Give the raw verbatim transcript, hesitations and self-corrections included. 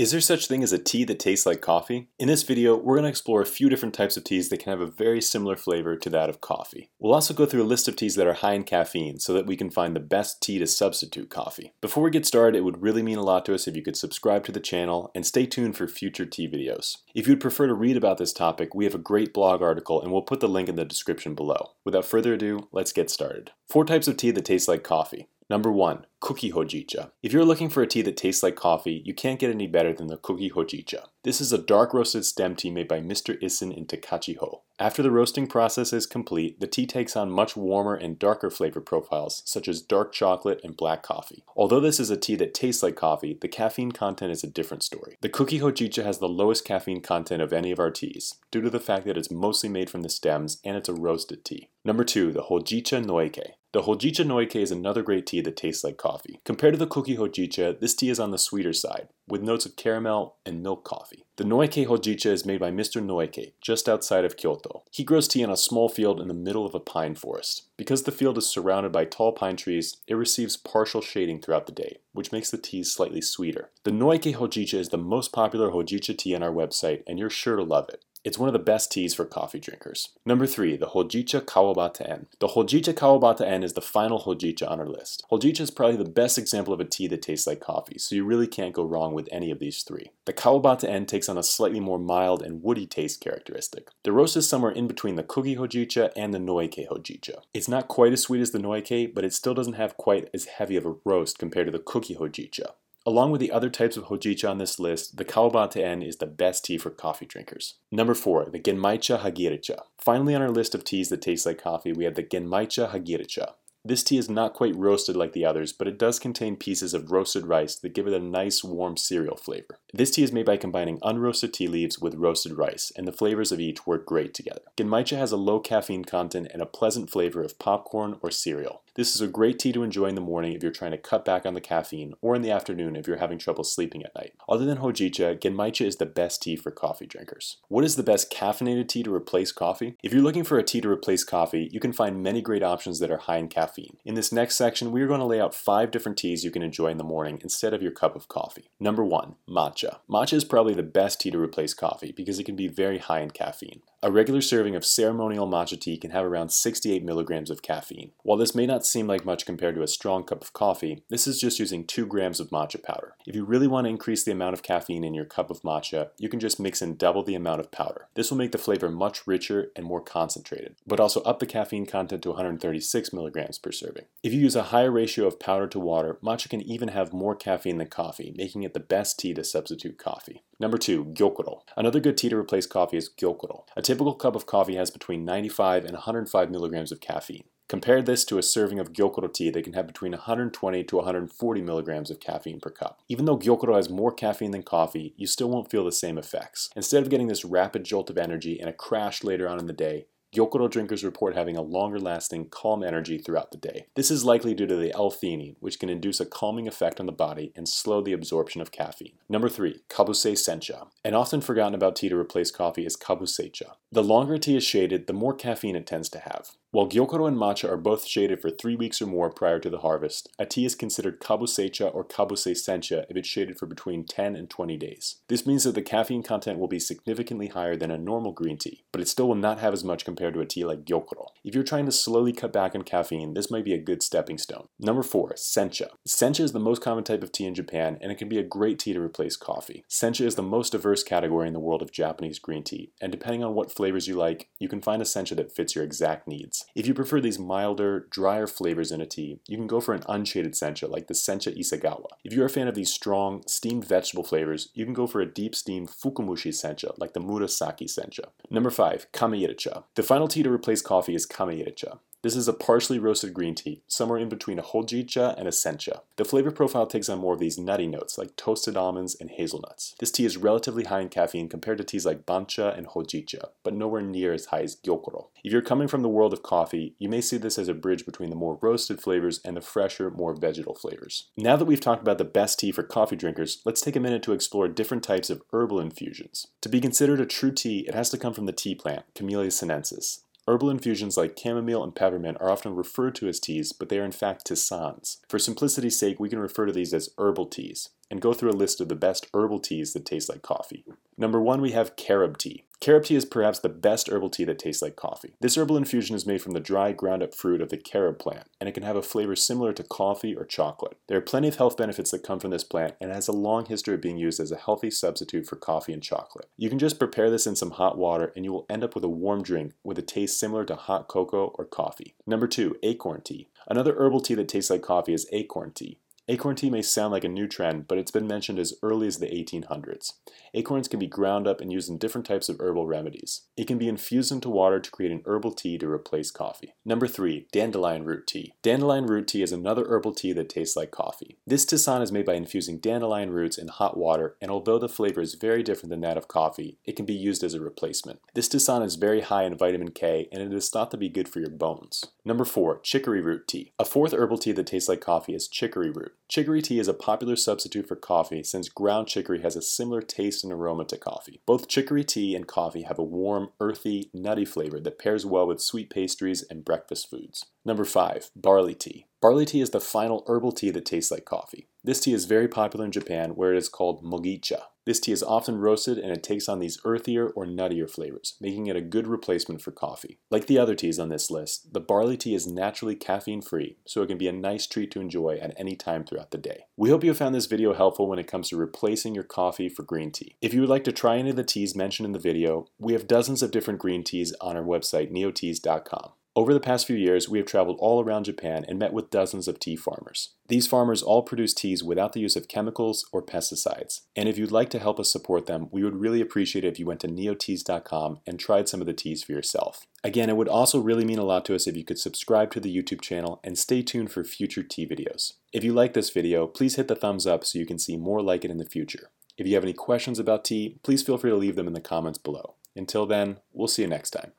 Is there such thing as a tea that tastes like coffee? In this video, we're going to explore a few different types of teas that can have a very similar flavor to that of coffee. We'll also go through a list of teas that are high in caffeine so that we can find the best tea to substitute coffee. Before we get started, it would really mean a lot to us if you could subscribe to the channel and stay tuned for future tea videos. If you'd prefer to read about this topic, we have a great blog article and we'll put the link in the description below. Without further ado, let's get started. Four types of tea that taste like coffee. Number one, Kuki hojicha. If you're looking for a tea that tastes like coffee, you can't get any better than the Kuki hojicha. This is a dark roasted stem tea made by Mister Issen in Takachiho. After the roasting process is complete, the tea takes on much warmer and darker flavor profiles, such as dark chocolate and black coffee. Although this is a tea that tastes like coffee, the caffeine content is a different story. The Kuki hojicha has the lowest caffeine content of any of our teas, due to the fact that it's mostly made from the stems and it's a roasted tea. Number two, the Hojicha Noike. The Hojicha Noike is another great tea that tastes like coffee. Compared to the Kuki hojicha, this tea is on the sweeter side, with notes of caramel and milk coffee. The Noike hojicha is made by Mister Noike, just outside of Kyoto. He grows tea in a small field in the middle of a pine forest. Because the field is surrounded by tall pine trees, it receives partial shading throughout the day, which makes the tea slightly sweeter. The Noike hojicha is the most popular hojicha tea on our website, and you're sure to love it. It's one of the best teas for coffee drinkers. Number three, the Hojicha Kawabataen. The Hojicha Kawabataen is the final hojicha on our list. Hojicha is probably the best example of a tea that tastes like coffee, so you really can't go wrong with any of these three. The Kawabataen takes on a slightly more mild and woody taste characteristic. The roast is somewhere in between the Kuki hojicha and the Noike hojicha. It's not quite as sweet as the Noike, but it still doesn't have quite as heavy of a roast compared to the Kuki hojicha. Along with the other types of hojicha on this list, the Kawabataen is the best tea for coffee drinkers. Number four, the Genmaicha Hagiricha. Finally on our list of teas that taste like coffee, we have the Genmaicha Hagiricha. This tea is not quite roasted like the others, but it does contain pieces of roasted rice that give it a nice warm cereal flavor. This tea is made by combining unroasted tea leaves with roasted rice, and the flavors of each work great together. Genmaicha has a low caffeine content and a pleasant flavor of popcorn or cereal. This is a great tea to enjoy in the morning if you're trying to cut back on the caffeine, or in the afternoon if you're having trouble sleeping at night. Other than hojicha, Genmaicha is the best tea for coffee drinkers. What is the best caffeinated tea to replace coffee? If you're looking for a tea to replace coffee, you can find many great options that are high in caffeine. In this next section, we are going to lay out five different teas you can enjoy in the morning instead of your cup of coffee. Number one, matcha. Matcha is probably the best tea to replace coffee because it can be very high in caffeine. A regular serving of ceremonial matcha tea can have around sixty-eight milligrams of caffeine. While this may not seem like much compared to a strong cup of coffee, this is just using two grams of matcha powder. If you really want to increase the amount of caffeine in your cup of matcha, you can just mix in double the amount of powder. This will make the flavor much richer and more concentrated, but also up the caffeine content to one hundred thirty-six milligrams per serving. If you use a higher ratio of powder to water, matcha can even have more caffeine than coffee, making it the best tea to substitute coffee. Number two, Gyokuro. Another good tea to replace coffee is Gyokuro. A typical cup of coffee has between ninety-five and one hundred five milligrams of caffeine. Compare this to a serving of Gyokuro tea that can have between one hundred twenty to one hundred forty milligrams of caffeine per cup. Even though Gyokuro has more caffeine than coffee, you still won't feel the same effects. Instead of getting this rapid jolt of energy and a crash later on in the day, Gyokuro drinkers report having a longer-lasting, calm energy throughout the day. This is likely due to the L-theanine, which can induce a calming effect on the body and slow the absorption of caffeine. Number three, Kabuse Sencha. An often forgotten about tea to replace coffee is Kabuse Sencha. The longer a tea is shaded, the more caffeine it tends to have. While Gyokuro and matcha are both shaded for three weeks or more prior to the harvest, a tea is considered Kabuseicha or Kabuse Sencha if it's shaded for between ten and twenty days. This means that the caffeine content will be significantly higher than a normal green tea, but it still will not have as much compared to a tea like Gyokuro. If you're trying to slowly cut back on caffeine, this might be a good stepping stone. Number four, Sencha. Sencha is the most common type of tea in Japan, and it can be a great tea to replace coffee. Sencha is the most diverse category in the world of Japanese green tea, and depending on what flavors you like, you can find a sencha that fits your exact needs. If you prefer these milder, drier flavors in a tea, you can go for an unshaded sencha like the Sencha Isegawa. If you are a fan of these strong, steamed vegetable flavors, you can go for a deep steamed Fukumushi sencha like the Murasaki sencha. Number five, Kameirecha. The final tea to replace coffee is Kameirecha. This is a partially roasted green tea, somewhere in between a hojicha and a sencha. The flavor profile takes on more of these nutty notes, like toasted almonds and hazelnuts. This tea is relatively high in caffeine compared to teas like bancha and hojicha, but nowhere near as high as Gyokuro. If you're coming from the world of coffee, you may see this as a bridge between the more roasted flavors and the fresher, more vegetal flavors. Now that we've talked about the best tea for coffee drinkers, let's take a minute to explore different types of herbal infusions. To be considered a true tea, it has to come from the tea plant, Camellia sinensis. Herbal infusions like chamomile and peppermint are often referred to as teas, but they are in fact tisanes. For simplicity's sake, we can refer to these as herbal teas, and go through a list of the best herbal teas that taste like coffee. Number one, we have carob tea. Carob tea is perhaps the best herbal tea that tastes like coffee. This herbal infusion is made from the dry, ground-up fruit of the carob plant, and it can have a flavor similar to coffee or chocolate. There are plenty of health benefits that come from this plant, and it has a long history of being used as a healthy substitute for coffee and chocolate. You can just prepare this in some hot water, and you will end up with a warm drink with a taste similar to hot cocoa or coffee. Number two, acorn tea. Another herbal tea that tastes like coffee is acorn tea. Acorn tea may sound like a new trend, but it's been mentioned as early as the eighteen hundreds. Acorns can be ground up and used in different types of herbal remedies. It can be infused into water to create an herbal tea to replace coffee. Number three, dandelion root tea. Dandelion root tea is another herbal tea that tastes like coffee. This tisane is made by infusing dandelion roots in hot water, and although the flavor is very different than that of coffee, it can be used as a replacement. This tisane is very high in vitamin K, and it is thought to be good for your bones. Number four, chicory root tea. A fourth herbal tea that tastes like coffee is chicory root. Chicory tea is a popular substitute for coffee since ground chicory has a similar taste and aroma to coffee. Both chicory tea and coffee have a warm, earthy, nutty flavor that pairs well with sweet pastries and breakfast foods. Number five, barley tea. Barley tea is the final herbal tea that tastes like coffee. This tea is very popular in Japan, where it is called mogicha. This tea is often roasted and it takes on these earthier or nuttier flavors, making it a good replacement for coffee. Like the other teas on this list, the barley tea is naturally caffeine-free, so it can be a nice treat to enjoy at any time throughout the day. We hope you found this video helpful when it comes to replacing your coffee for green tea. If you would like to try any of the teas mentioned in the video, we have dozens of different green teas on our website, neo teas dot com. Over the past few years, we have traveled all around Japan and met with dozens of tea farmers. These farmers all produce teas without the use of chemicals or pesticides. And if you'd like to help us support them, we would really appreciate it if you went to neo teas dot com and tried some of the teas for yourself. Again, it would also really mean a lot to us if you could subscribe to the YouTube channel and stay tuned for future tea videos. If you like this video, please hit the thumbs up so you can see more like it in the future. If you have any questions about tea, please feel free to leave them in the comments below. Until then, we'll see you next time.